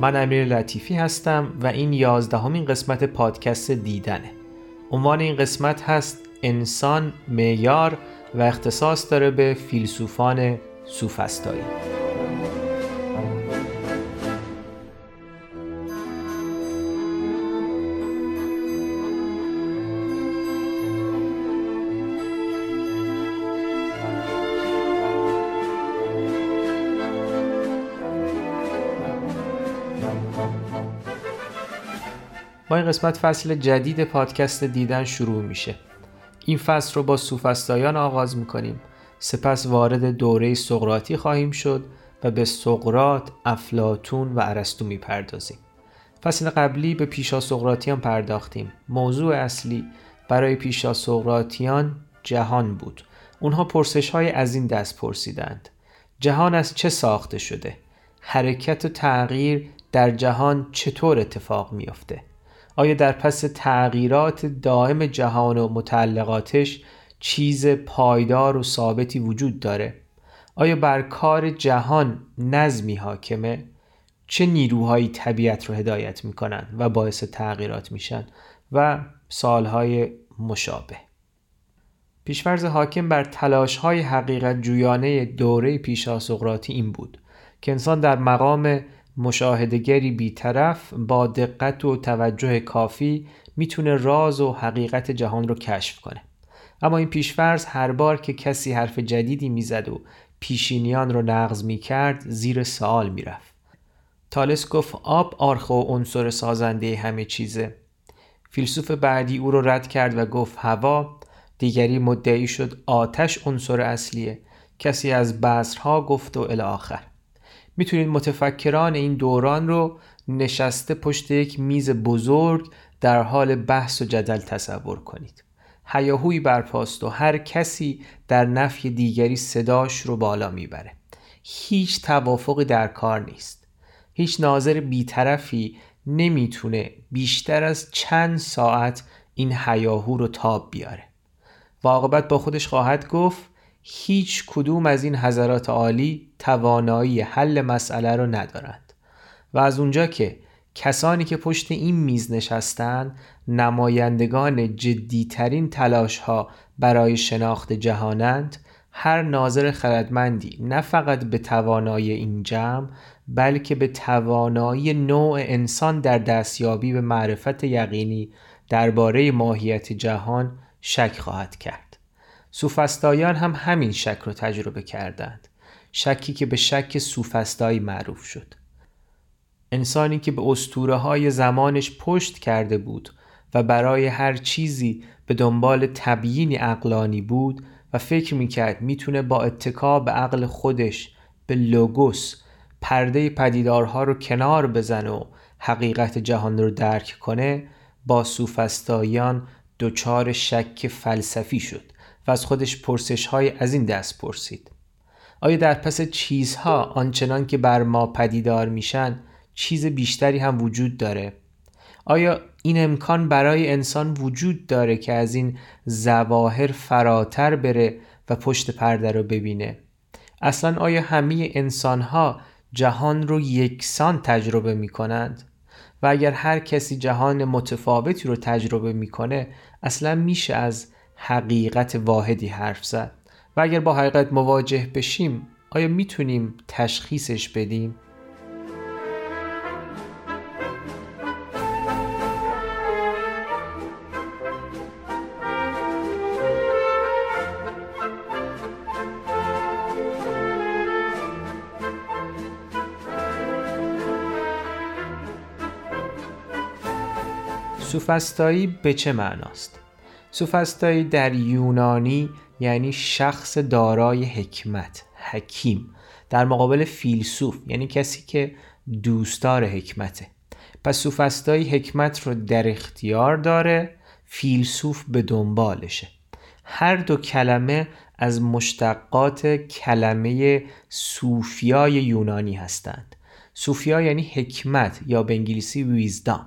من امیر لطیفی هستم و این 11مین قسمت پادکست دیدنه. عنوان این قسمت هست انسان معیار و اختصاص داره به فیلسوفان سوفسطایی. با این قسمت فصل جدید پادکست دیدن شروع میشه. این فصل رو با سوفسطائیان آغاز میکنیم، سپس وارد دوره سقراطی خواهیم شد و به سقراط، افلاطون و ارسطو میپردازیم. فصل قبلی به پیشاسقراطیان پرداختیم. موضوع اصلی برای پیشاسقراطیان جهان بود. اونها پرسش های از این دست پرسیدند: جهان از چه ساخته شده؟ حرکت و تغییر در جهان چطور اتفاق میفته؟ آیا در پس تغییرات دائم جهان و متعلقاتش چیز پایدار و ثابتی وجود داره؟ آیا بر کار جهان نظمی حاکمه؟ چه نیروهایی طبیعت رو هدایت میکنن و باعث تغییرات میشن؟ و سوالهای مشابه. پیشفرض حاکم بر تلاشهای حقیقت جویانه دوره پیشاسقراطی این بود که انسان در مقام مشاهده‌گری بی‌طرف با دقت و توجه کافی میتونه راز و حقیقت جهان رو کشف کنه. اما این پیشفرض هر بار که کسی حرف جدیدی میزد و پیشینیان رو نقض میکرد زیر سوال میرفت. تالس گفت آب آرخه و عنصر سازنده همه چیزه. فیلسوف بعدی او رو رد کرد و گفت هوا. دیگری مدعی شد آتش عنصر اصلیه. کسی از بصرها گفت و الی آخر. میتونید متفکران این دوران رو نشسته پشت یک میز بزرگ در حال بحث و جدل تصور کنید. هیاهویی برپاست و هر کسی در نفی دیگری صداش رو بالا میبره. هیچ توافقی در کار نیست. هیچ ناظر بی‌طرفی نمیتونه بیشتر از چند ساعت این هیاهو رو تاب بیاره. عاقبت با خودش خواهد گفت هیچ کدوم از این حضرات عالی توانایی حل مسئله رو ندارند. و از اونجا که کسانی که پشت این میز نشستن نمایندگان جدیترین تلاش‌ها برای شناخت جهانند، هر ناظر خردمندی نه فقط به توانایی این جمع بلکه به توانایی نوع انسان در دستیابی به معرفت یقینی درباره ماهیت جهان شک خواهد کرد. سوفسطائیان هم همین شک رو تجربه کردند، شکی که به شک سوفسطایی معروف شد. انسانی که به اسطوره‌های زمانش پشت کرده بود و برای هر چیزی به دنبال تبیین عقلانی بود و فکر می‌کرد می‌تونه با اتکا به عقل خودش به لوگوس پرده پدیدارها رو کنار بزنه و حقیقت جهان رو درک کنه، با سوفسطائیان دچار شک فلسفی شد و از خودش پرسش‌های از این دست پرسید: آیا در پس چیزها آنچنان که بر ما پدیدار میشن چیز بیشتری هم وجود داره؟ آیا این امکان برای انسان وجود داره که از این ظواهر فراتر بره و پشت پرده رو ببینه؟ اصلاً آیا همه انسان‌ها جهان رو یکسان تجربه می‌کنند؟ و اگر هر کسی جهان متفاوتی رو تجربه می‌کنه، اصلاً میشه از حقیقت واحدی حرف زد؟ و اگر با حقیقت مواجه بشیم آیا میتونیم تشخیصش بدیم؟ سوفسطایی به چه معناست؟ سوفسطایی در یونانی یعنی شخص دارای حکمت، حکیم، در مقابل فیلسوف یعنی کسی که دوستدار حکمته. پس سوفسطایی حکمت رو در اختیار داره، فیلسوف به دنبالشه. هر دو کلمه از مشتقات کلمه سوفیای یونانی هستند. سوفیا یعنی حکمت یا به انگلیسی ویزدام.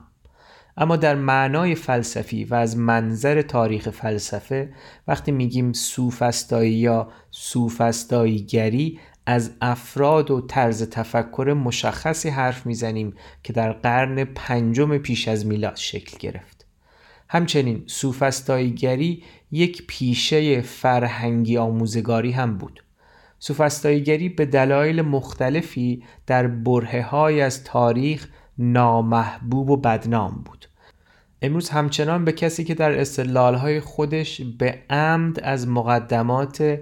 اما در معنای فلسفی و از منظر تاریخ فلسفه وقتی میگیم سوفسطایی یا سوفسطایگری، از افراد و طرز تفکر مشخصی حرف میزنیم که در قرن پنجم پیش از میلاد شکل گرفت. همچنین سوفسطائیگری یک پیشه فرهنگی آموزگاری هم بود. سوفسطائیگری به دلایل مختلفی در برهه‌های از تاریخ نامحبوب و بدنام بود. امروز همچنان به کسی که در استدلال‌های خودش به عمد از مقدمات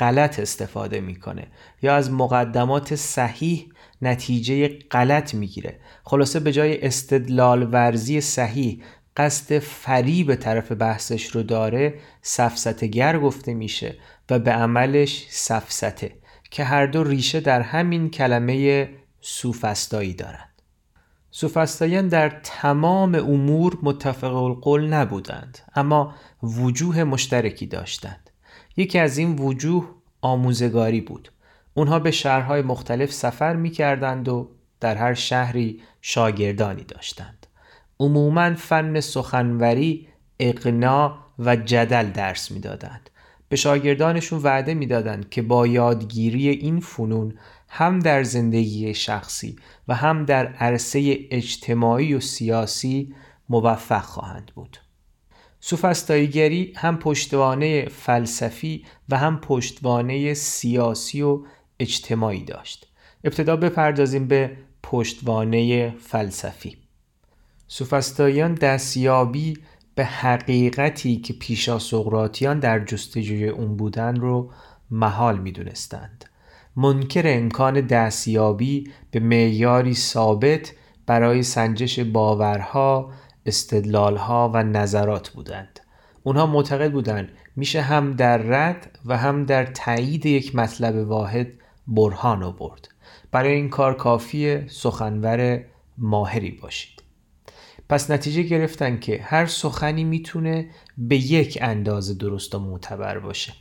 غلط استفاده میکنه یا از مقدمات صحیح نتیجه غلط میگیره، خلاصه به جای استدلال ورزی صحیح قصد فریب طرف بحثش رو داره، سفسطهگر گفته میشه و به عملش سفسطه که هر دو ریشه در همین کلمه سوفسطایی دارند. سوفسطائیان در تمام امور متفق القول نبودند، اما وجوه مشترکی داشتند. یکی از این وجوه آموزگاری بود. اونها به شهرهای مختلف سفر می‌کردند و در هر شهری شاگردانی داشتند. عموماً فن سخنوری، اقناع و جدل درس می‌دادند. به شاگردانشون وعده می‌دادند که با یادگیری این فنون هم در زندگی شخصی و هم در عرصه اجتماعی و سیاسی موفق خواهند بود. سوفسطائیگری هم پشتوانه فلسفی و هم پشتوانه سیاسی و اجتماعی داشت. ابتدا بپردازیم به پشتوانه فلسفی. سوفسطائیان دستیابی به حقیقتی که پیشاسقراطیان در جستجوی اون بودن رو محال می‌دونستند. منکر امکان دستیابی به معیاری ثابت برای سنجش باورها، استدلالها و نظرات بودند. اونها معتقد بودند میشه هم در رد و هم در تایید یک مطلب واحد برهان آورد. برای این کار کافیه سخنور ماهری باشید. پس نتیجه گرفتن که هر سخنی میتونه به یک اندازه درست و معتبر باشه.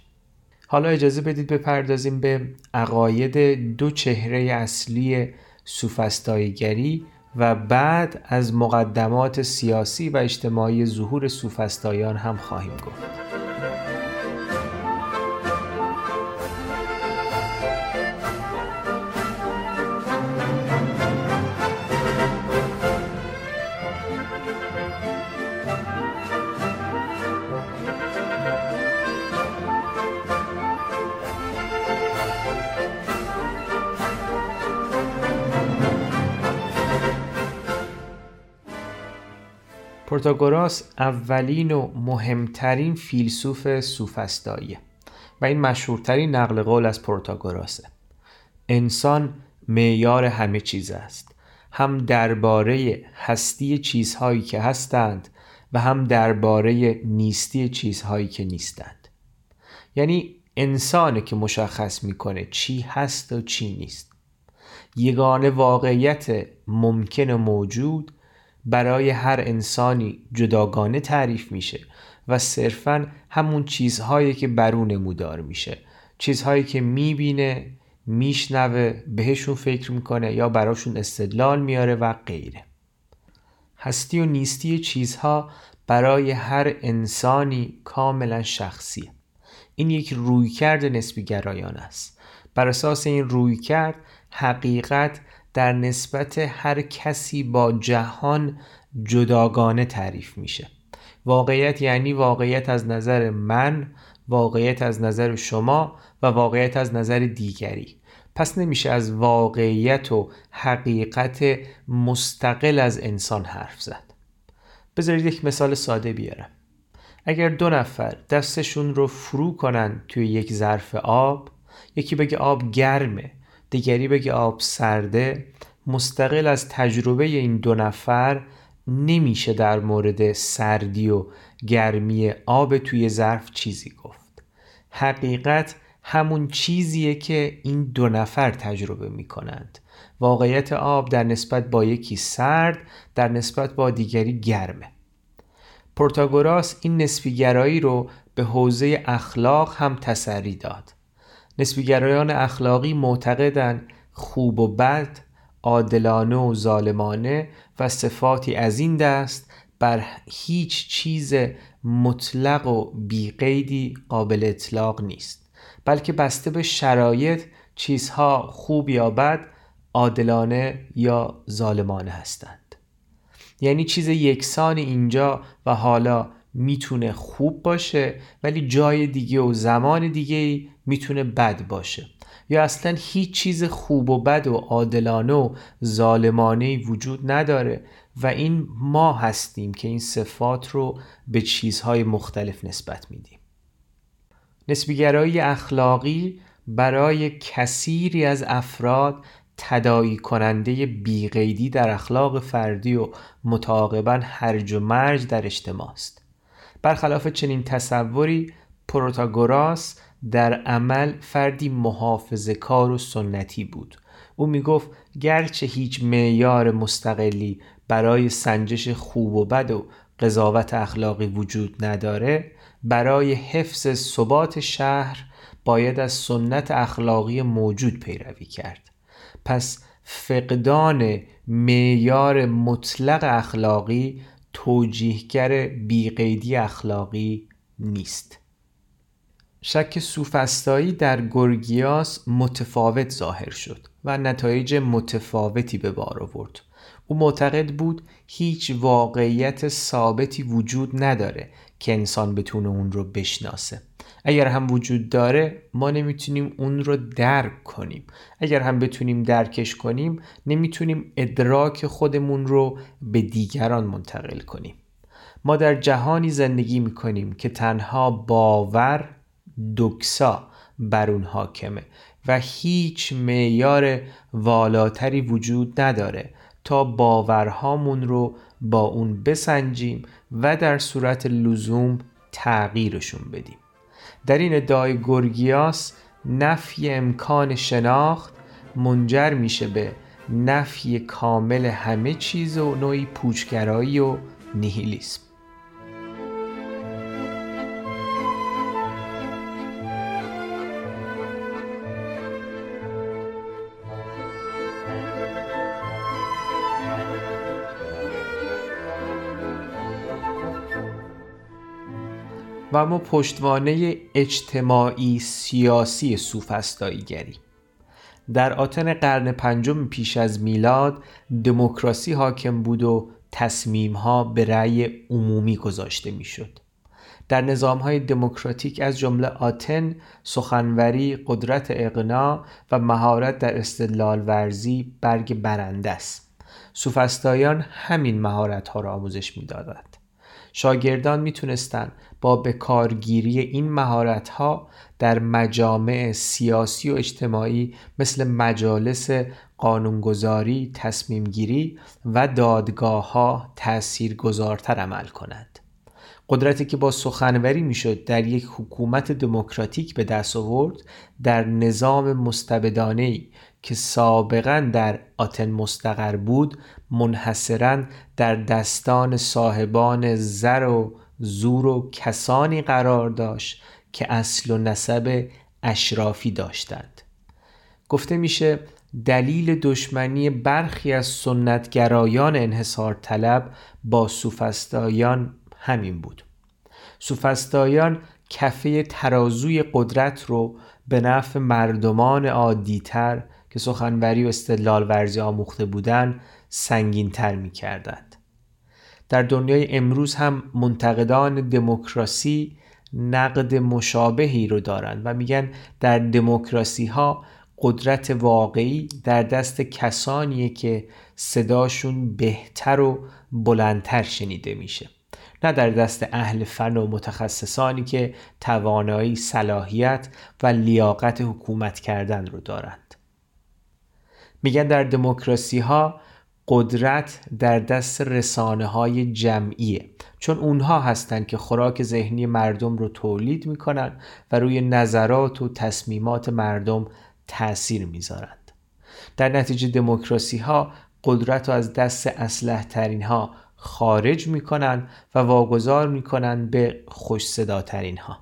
حالا اجازه بدید بپردازیم به عقاید دو چهره اصلی سوفسطائیگری و بعد از مقدمات سیاسی و اجتماعی ظهور سوفسطائیان هم خواهیم گفت. پروتاگوراس اولین و مهمترین فیلسوف سوفسطائیه و این مشهورترین نقل قول از پروتاگوراسه. انسان معیار همه چیز است، هم درباره هستی چیزهایی که هستند و هم درباره نیستی چیزهایی که نیستند. یعنی انسانه که مشخص میکنه چی هست و چی نیست. یگانه واقعیت ممکن موجود برای هر انسانی جداگانه تعریف میشه و صرفاً همون چیزهایی که بر او نمودار میشه، چیزهایی که میبینه، میشنوه، بهشون فکر میکنه یا براشون استدلال میاره و غیره. هستی و نیستی چیزها برای هر انسانی کاملا شخصیه. این یک رویکرد نسبی گرایانه است. بر اساس این رویکرد حقیقت در نسبت هر کسی با جهان جداگانه تعریف میشه. واقعیت یعنی واقعیت از نظر من، واقعیت از نظر شما و واقعیت از نظر دیگری. پس نمیشه از واقعیت و حقیقت مستقل از انسان حرف زد. بذارید یک مثال ساده بیارم. اگر دو نفر دستشون رو فرو کنن توی یک ظرف آب، یکی بگه آب گرمه، دیگری بگه آب سرده، مستقل از تجربه این دو نفر نمیشه در مورد سردی و گرمی آب توی ظرف چیزی گفت. حقیقت همون چیزیه که این دو نفر تجربه میکنند. واقعیت آب در نسبت با یکی سرد، در نسبت با دیگری گرمه. پروتاگوراس این نسبیگرایی رو به حوزه اخلاق هم تسری داد. نسبیگرایان اخلاقی معتقدند خوب و بد، عادلانه و ظالمانه و صفاتی از این دست بر هیچ چیز مطلق و بی‌قیدی قابل اطلاق نیست، بلکه بسته به شرایط چیزها خوب یا بد، عادلانه یا ظالمانه هستند. یعنی چیز یکسان اینجا و حالا میتونه خوب باشه ولی جای دیگه و زمان دیگه میتونه بد باشه، یا اصلا هیچ چیز خوب و بد و عادلانه و ظالمانه‌ای وجود نداره و این ما هستیم که این صفات رو به چیزهای مختلف نسبت میدیم. نسبی‌گرایی اخلاقی برای کثیری از افراد تداعی کننده بی‌قیدی در اخلاق فردی و متعاقباً هرج و مرج در اجتماع است. برخلاف چنین تصوری، پروتاگوراس در عمل فردی محافظه‌کار و سنتی بود. او میگفت گرچه هیچ معیار مستقلی برای سنجش خوب و بد و قضاوت اخلاقی وجود نداره، برای حفظ ثبات شهر باید از سنت اخلاقی موجود پیروی کرد. پس فقدان معیار مطلق اخلاقی توجیهگر بی‌قیدی اخلاقی نیست. شک سوفسطایی در گرگیاس متفاوت ظاهر شد و نتایج متفاوتی به بار آورد. او معتقد بود هیچ واقعیت ثابتی وجود نداره که انسان بتونه اون رو بشناسه. اگر هم وجود داره ما نمیتونیم اون رو درک کنیم. اگر هم بتونیم درکش کنیم نمیتونیم ادراک خودمون رو به دیگران منتقل کنیم. ما در جهانی زندگی میکنیم که تنها باور، دکسا بر اون حاکمه و هیچ معیار والاتری وجود نداره تا باورهامون رو با اون بسنجیم و در صورت لزوم تغییرشون بدیم. در این ادعای گرگیاس نفی امکان شناخت منجر میشه به نفی کامل همه چیز و نوعی پوچگرایی و نیهیلیسم. و ما پشتوانه اجتماعی سیاسی سوفسطائیگری. در آتن قرن پنجم پیش از میلاد دموکراسی حاکم بود و تصمیم‌ها به رأی عمومی گذاشته می‌شد. در نظام‌های دموکراتیک از جمله آتن، سخنوری، قدرت اقناع و مهارت در استدلال ورزی برگ برنده است. سوفسطائیان همین مهارت‌ها را آموزش می‌دادند. شاگردان میتونستن با بکارگیری این مهارت‌ها در مجامع سیاسی و اجتماعی مثل مجالس قانونگذاری، تصمیمگیری و دادگاه‌ها تأثیرگذارتر عمل کنند. قدرتی که با سخنوری میشد در یک حکومت دموکراتیک به دست آورد، در نظام مستبدانه‌ای که سابقاً در آتن مستقر بود منحصراً در دستان صاحبان زر و زور و کسانی قرار داشت که اصل و نسب اشرافی داشتند. گفته میشه دلیل دشمنی برخی از سنتگرایان انحصار طلب با سوفسطائیان همین بود. سوفسطائیان کفه ترازوی قدرت رو به نفع مردمان عادی‌تر که سخنوری و استدلال ورزی آموخته بودند سنگین‌تر می‌کردند. در دنیای امروز هم منتقدان دموکراسی نقد مشابهی رو دارند و میگن در دموکراسی‌ها قدرت واقعی در دست کسانیه که صداشون بهتر و بلندتر شنیده میشه، نه در دست اهل فن و متخصصانی که توانایی، صلاحیت و لیاقت حکومت کردن رو دارند. میگن در دموکراسی ها قدرت در دست رسانه های جمعیه، چون اونها هستن که خوراک ذهنی مردم رو تولید میکنن و روی نظرات و تصمیمات مردم تأثیر میذارند. در نتیجه دموکراسی ها قدرت رو از دست اسلح ترین ها خارج میکنن و واگذار میکنن به خوش صداترین ها،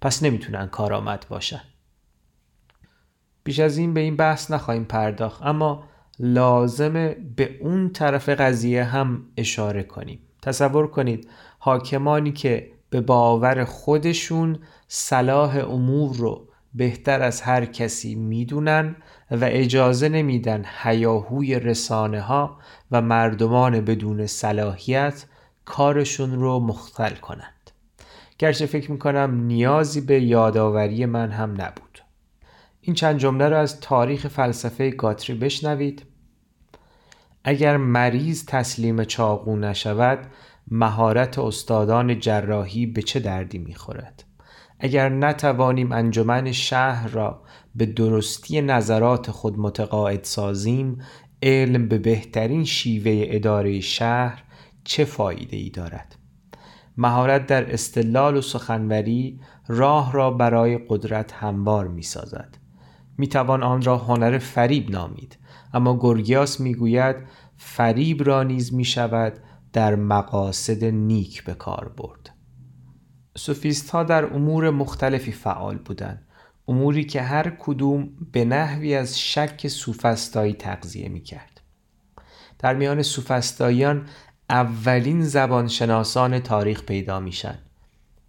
پس نمیتونن کارآمد باشن. بیش از این به این بحث نخواهیم پرداخت، اما لازمه به اون طرف قضیه هم اشاره کنیم. تصور کنید حاکمانی که به باور خودشون صلاح امور رو بهتر از هر کسی میدونن و اجازه نمیدن هیاهوی رسانه ها و مردمان بدون صلاحیت کارشون رو مختل کنند. گرچه فکر میکنم نیازی به یادآوری من هم نبود. این چند جمله رو از تاریخ فلسفه گاتری بشنوید. اگر مریض تسلیم چاقو نشود، مهارت استادان جراحی به چه دردی میخورد؟ اگر نتوانیم انجمن شهر را به درستی نظرات خود متقاعد سازیم، علم به بهترین شیوه اداره شهر چه فایده ای دارد؟ مهارت در استدلال و سخنوری راه را برای قدرت هموار می سازد. می توان آن را هنر فریب نامید، اما گرگیاس می گوید فریب را نیز می شود در مقاصد نیک به کار برد. سوفیست ها در امور مختلفی فعال بودند، اموری که هر کدوم به نحوی از شک سوفسطایی تغذیه می کرد. در میان سوفسطاییان اولین زبانشناسان تاریخ پیدا میشن.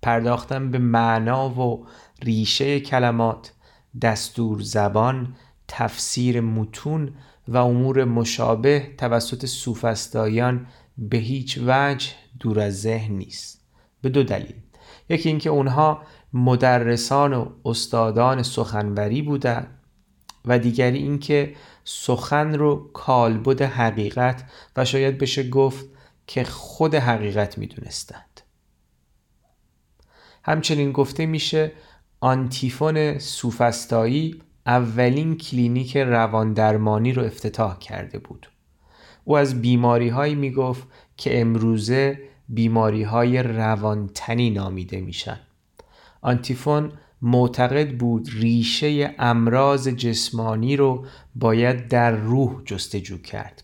پرداختن به معنا و ریشه کلمات، دستور زبان، تفسیر متون و امور مشابه توسط سوفسطائیان به هیچ وجه دور از ذهن نیست. به دو دلیل: یکی اینکه اونها مدرسان و استادان سخنوری بودن و دیگری اینکه سخن رو کالبد حقیقت و شاید بشه گفت که خود حقیقت میدونستند. همچنین گفته میشه آنتفون سوفسطایی اولین کلینیک رواندرمانی رو افتتاح کرده بود. او از بیماری‌هایی میگفت که امروزه بیماری‌های روانتنی نامیده میشن. آنتفون معتقد بود ریشه امراض جسمانی رو باید در روح جستجو کرد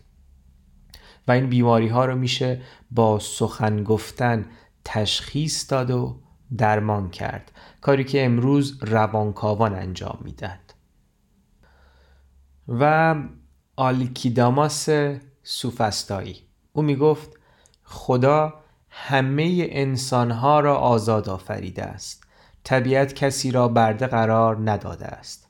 و این بیماری‌ها رو میشه با سخن گفتن تشخیص داد و درمان کرد، کاری که امروز روانکاوان انجام میدند. و آلکیداماس سوفسطایی، او میگفت خدا همه انسانها را آزاد آفریده است، طبیعت کسی را برده قرار نداده است.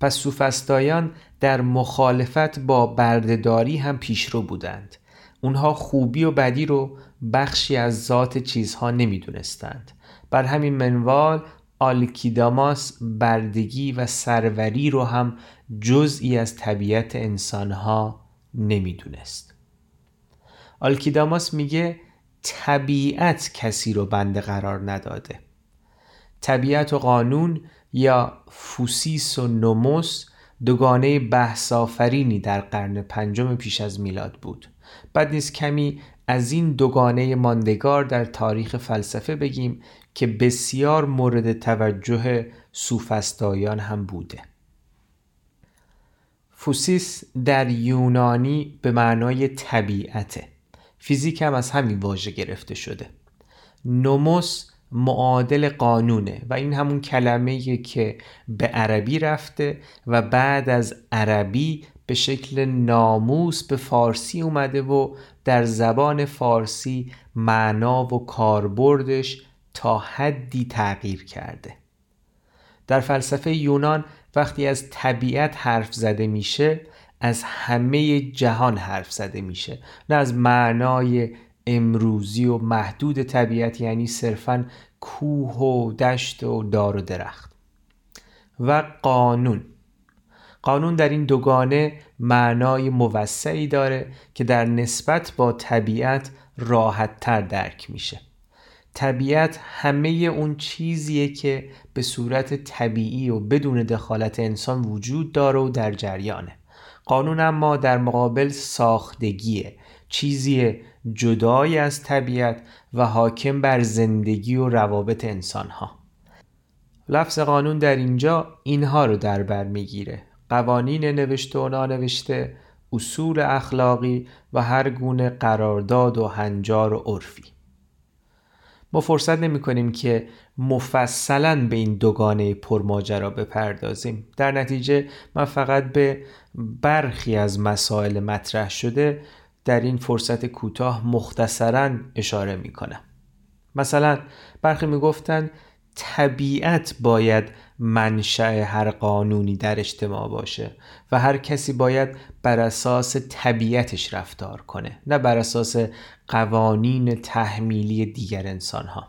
پس سوفسطائیان در مخالفت با بردهداری هم پیشرو بودند. اونها خوبی و بدی رو بخشی از ذات چیزها نمیدونستند. بر همین منوال آلکیداماس بردگی و سروری رو هم جزئی از طبیعت انسانها نمیدونست. آلکیداماس میگه طبیعت کسی رو بنده قرار نداده. طبیعت و قانون یا فوسیس و نوموس دوگانه بحث آفرینی در قرن پنجم پیش از میلاد بود. بد نیست کمی از این دوگانه ماندگار در تاریخ فلسفه بگیم که بسیار مورد توجه سوفسطائیان هم بوده. فوسیس در یونانی به معنای طبیعته. فیزیک هم از همین واژه گرفته شده. نوموس معادل قانونه و این همون کلمه‌ای که به عربی رفته و بعد از عربی به شکل ناموس به فارسی اومده و در زبان فارسی معنا و کاربردش تا حدی تغییر کرده. در فلسفه یونان وقتی از طبیعت حرف زده میشه، از همه جهان حرف زده میشه، نه از معنای امروزی و محدود طبیعت، یعنی صرفاً کوه و دشت و دار و درخت. و قانون در این دوگانه معنای موسعی داره که در نسبت با طبیعت راحت‌تر درک میشه. طبیعت همه اون چیزیه که به صورت طبیعی و بدون دخالت انسان وجود داره و در جریانه. قانون اما در مقابل ساختگیه، چیزیه جدای از طبیعت و حاکم بر زندگی و روابط انسانها. لفظ قانون در اینجا اینها رو در بر میگیره: قوانین نوشته و نانوشته، اصول اخلاقی و هر گونه قرارداد و هنجار و عرفی. ما فرصت نمی کنیم که مفصلاً به این دوگانه پرماجرا بپردازیم. در نتیجه من فقط به برخی از مسائل مطرح شده در این فرصت کوتاه مختصراً اشاره میکنم. مثلا برخی میگفتن طبیعت باید منشأ هر قانونی در اجتماع باشه و هر کسی باید بر اساس طبیعتش رفتار کنه، نه بر اساس قوانین تحمیلی دیگر انسانها.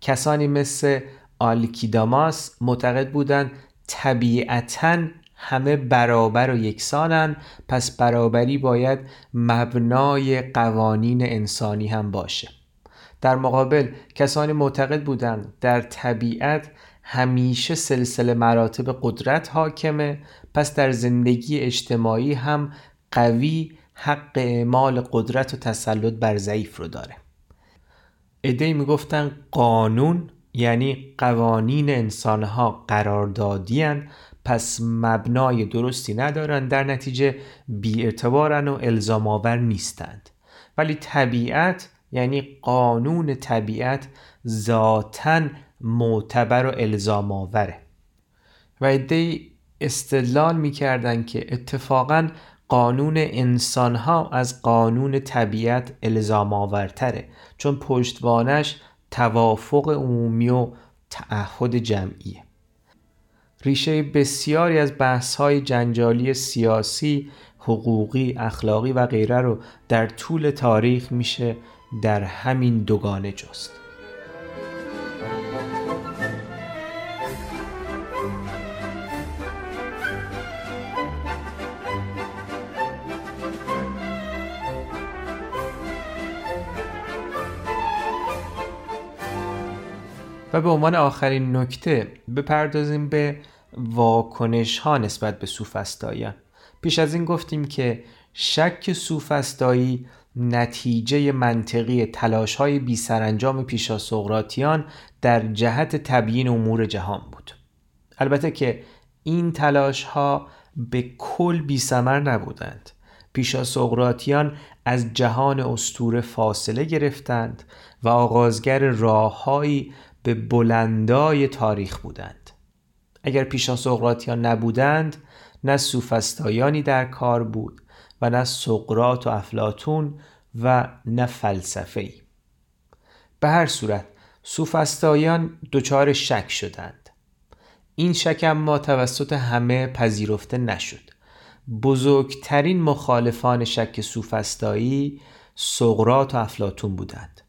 کسانی مثل آلکیداماس معتقد بودند طبیعتاً همه برابر و یکسانن، پس برابری باید مبنای قوانین انسانی هم باشه. در مقابل کسانی معتقد بودند در طبیعت همیشه سلسله مراتب قدرت حاکمه، پس در زندگی اجتماعی هم قوی حق اعمال قدرت و تسلط بر ضعیف رو داره. ایده میگفتن قانون یعنی قوانین انسانها قراردادی‌اند، پس مبنای درستی ندارن، در نتیجه بی‌اعتبارن و الزام‌آور نیستند. ولی طبیعت یعنی قانون طبیعت ذاتاً معتبر و الزام‌آوره. و ایده استدلال می‌کردن که اتفاقاً قانون انسان‌ها از قانون طبیعت الزام‌آورتره، چون پشتوانش توافق عمومی و تعهد جمعیه. ریشه بسیاری از بحث‌های جنجالی سیاسی، حقوقی، اخلاقی و غیره رو در طول تاریخ میشه در همین دوگانه جست. و به عنوان آخرین نکته بپردازیم به واکنش ها نسبت به سوفسطائیان. پیش از این گفتیم که شک سوفسطایی نتیجه منطقی تلاش های بی سرانجام پیشاسقراطیان در جهت تبیین امور جهان بود. البته که این تلاش ها به کل بی ثمر نبودند. پیشاسقراطیان از جهان اسطوره فاصله گرفتند و آغازگر راههایی به بلندای تاریخ بودند. اگر پیشاسقراطیان نبودند، نه سوفسطائیانی در کار بود و نه سقراط و افلاطون و نه فلسفه‌ای. به هر صورت سوفسطائیان دچار شک شدند. این شک اما توسط همه پذیرفته نشد. بزرگترین مخالفان شک سوفسطایی سقراط و افلاطون بودند.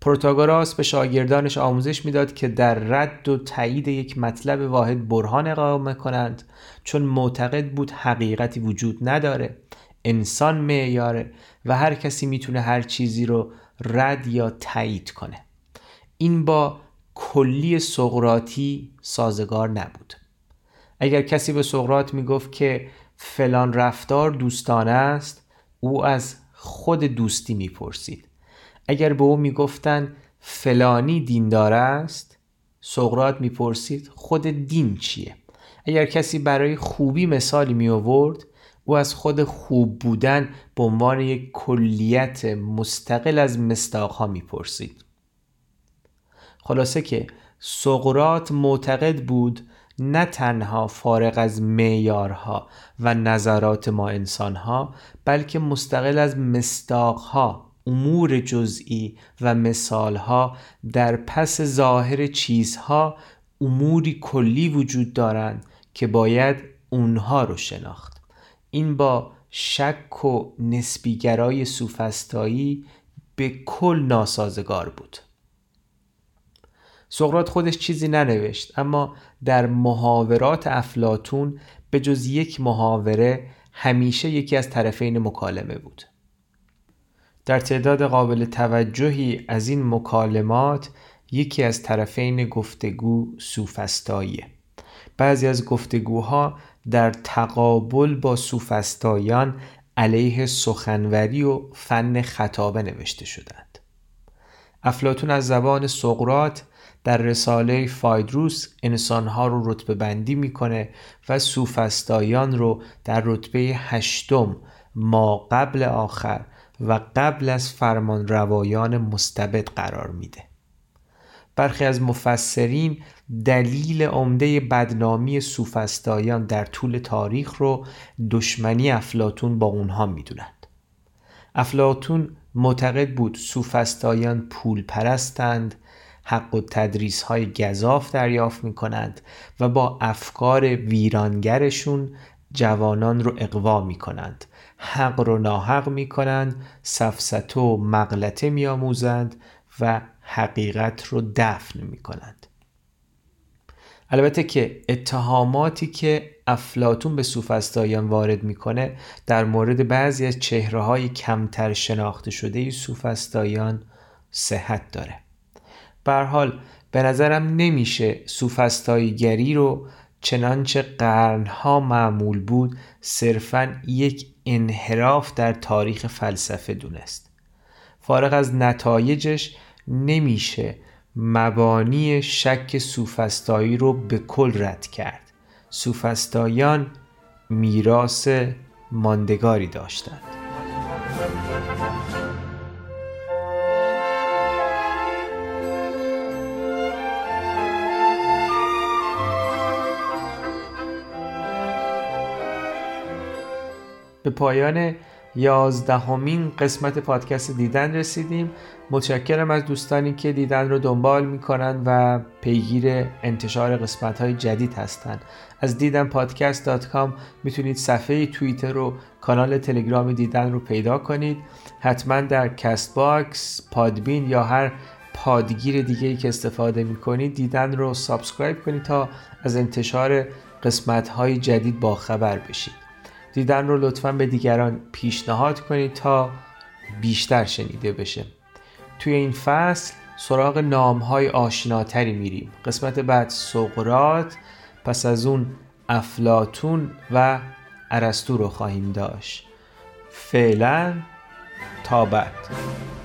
پروتاگوراس به شاگردانش آموزش میداد که در رد و تایید یک مطلب واحد برهان اقامه کنند، چون معتقد بود حقیقتی وجود نداره، انسان معیاره و هر کسی میتونه هر چیزی رو رد یا تایید کنه. این با کلی سقراطی سازگار نبود. اگر کسی به سقراط میگفت که فلان رفتار دوستانه است، او از خود دوستی میپرسید. اگر به او میگفتند فلانی دیندار است، سقراط میپرسید خود دین چیه؟ اگر کسی برای خوبی مثالی می آورد، او از خود خوب بودن به عنوان یک کلیت مستقل از مصداقها میپرسید. خلاصه که سقراط معتقد بود نه تنها فارغ از معیارها و نظرات ما انسانها، بلکه مستقل از مصداقها، امور جزئی و مثالها در پس ظاهر چیزها اموری کلی وجود دارند که باید اونها رو شناخت. این با شک و نسبیگرای سوفسطایی به کل ناسازگار بود. سقراط خودش چیزی ننوشت، اما در محاورات افلاطون به جز یک محاوره همیشه یکی از طرفین مکالمه بود. در تعداد قابل توجهی از این مکالمات یکی از طرفین گفتگو سوفسطاییه. بعضی از گفتگوها در تقابل با سوفسطائیان علیه سخنوری و فن خطابه نوشته شدند. افلاطون از زبان سقراط در رساله فایدروس انسانها رو رتبه بندی میکنه و سوفسطائیان رو در رتبه 8 ما قبل آخر و قبل از فرمان روایان مستبد قرار میده. برخی از مفسرین دلیل عمده بدنامی سوفسطائیان در طول تاریخ رو دشمنی افلاطون با اونها میدونند. افلاطون معتقد بود سوفسطائیان پول پرستند، حق و تدریس های گزاف دریافت می کنند و با افکار ویرانگرشون جوانان رو اغوا می کنند، حق رو ناحق می کنند، سفسطه و مغلطه می آموزند و حقیقت رو دفن می کنند. البته که اتهاماتی که افلاطون به سوفسطائیان وارد میکنه در مورد بعضی از چهره‌های کمتر شناخته شده سوفسطائیان صحت داره. به هر حال به نظرم نمیشه سوفسطائیگری رو چنانچه قرنها معمول بود صرفاً یک انحراف در تاریخ فلسفه دونست. فارغ از نتایجش نمیشه مبانی شک سوفسطایی رو به کل رد کرد. سوفسطائیان میراث ماندگاری داشتند. به پایان 11مین قسمت پادکست دیدن رسیدیم. متشکرم از دوستانی که دیدن رو دنبال میکنن و پیگیر انتشار قسمت‌های جدید هستن. از دیدنpodcast.com میتونید صفحه توییتر و کانال تلگرام دیدن رو پیدا کنید. حتما در کست باکس، پادبین یا هر پادگیر دیگه‌ای که استفاده میکنید دیدن رو سابسکرایب کنید تا از انتشار قسمت‌های جدید باخبر بشید. دیدن رو لطفاً به دیگران پیشنهاد کنید تا بیشتر شنیده بشه. توی این فصل سراغ نام‌های آشناتری میریم. قسمت بعد سقراط، پس از اون افلاطون و ارسطو رو خواهیم داشت. فعلاً تا بعد.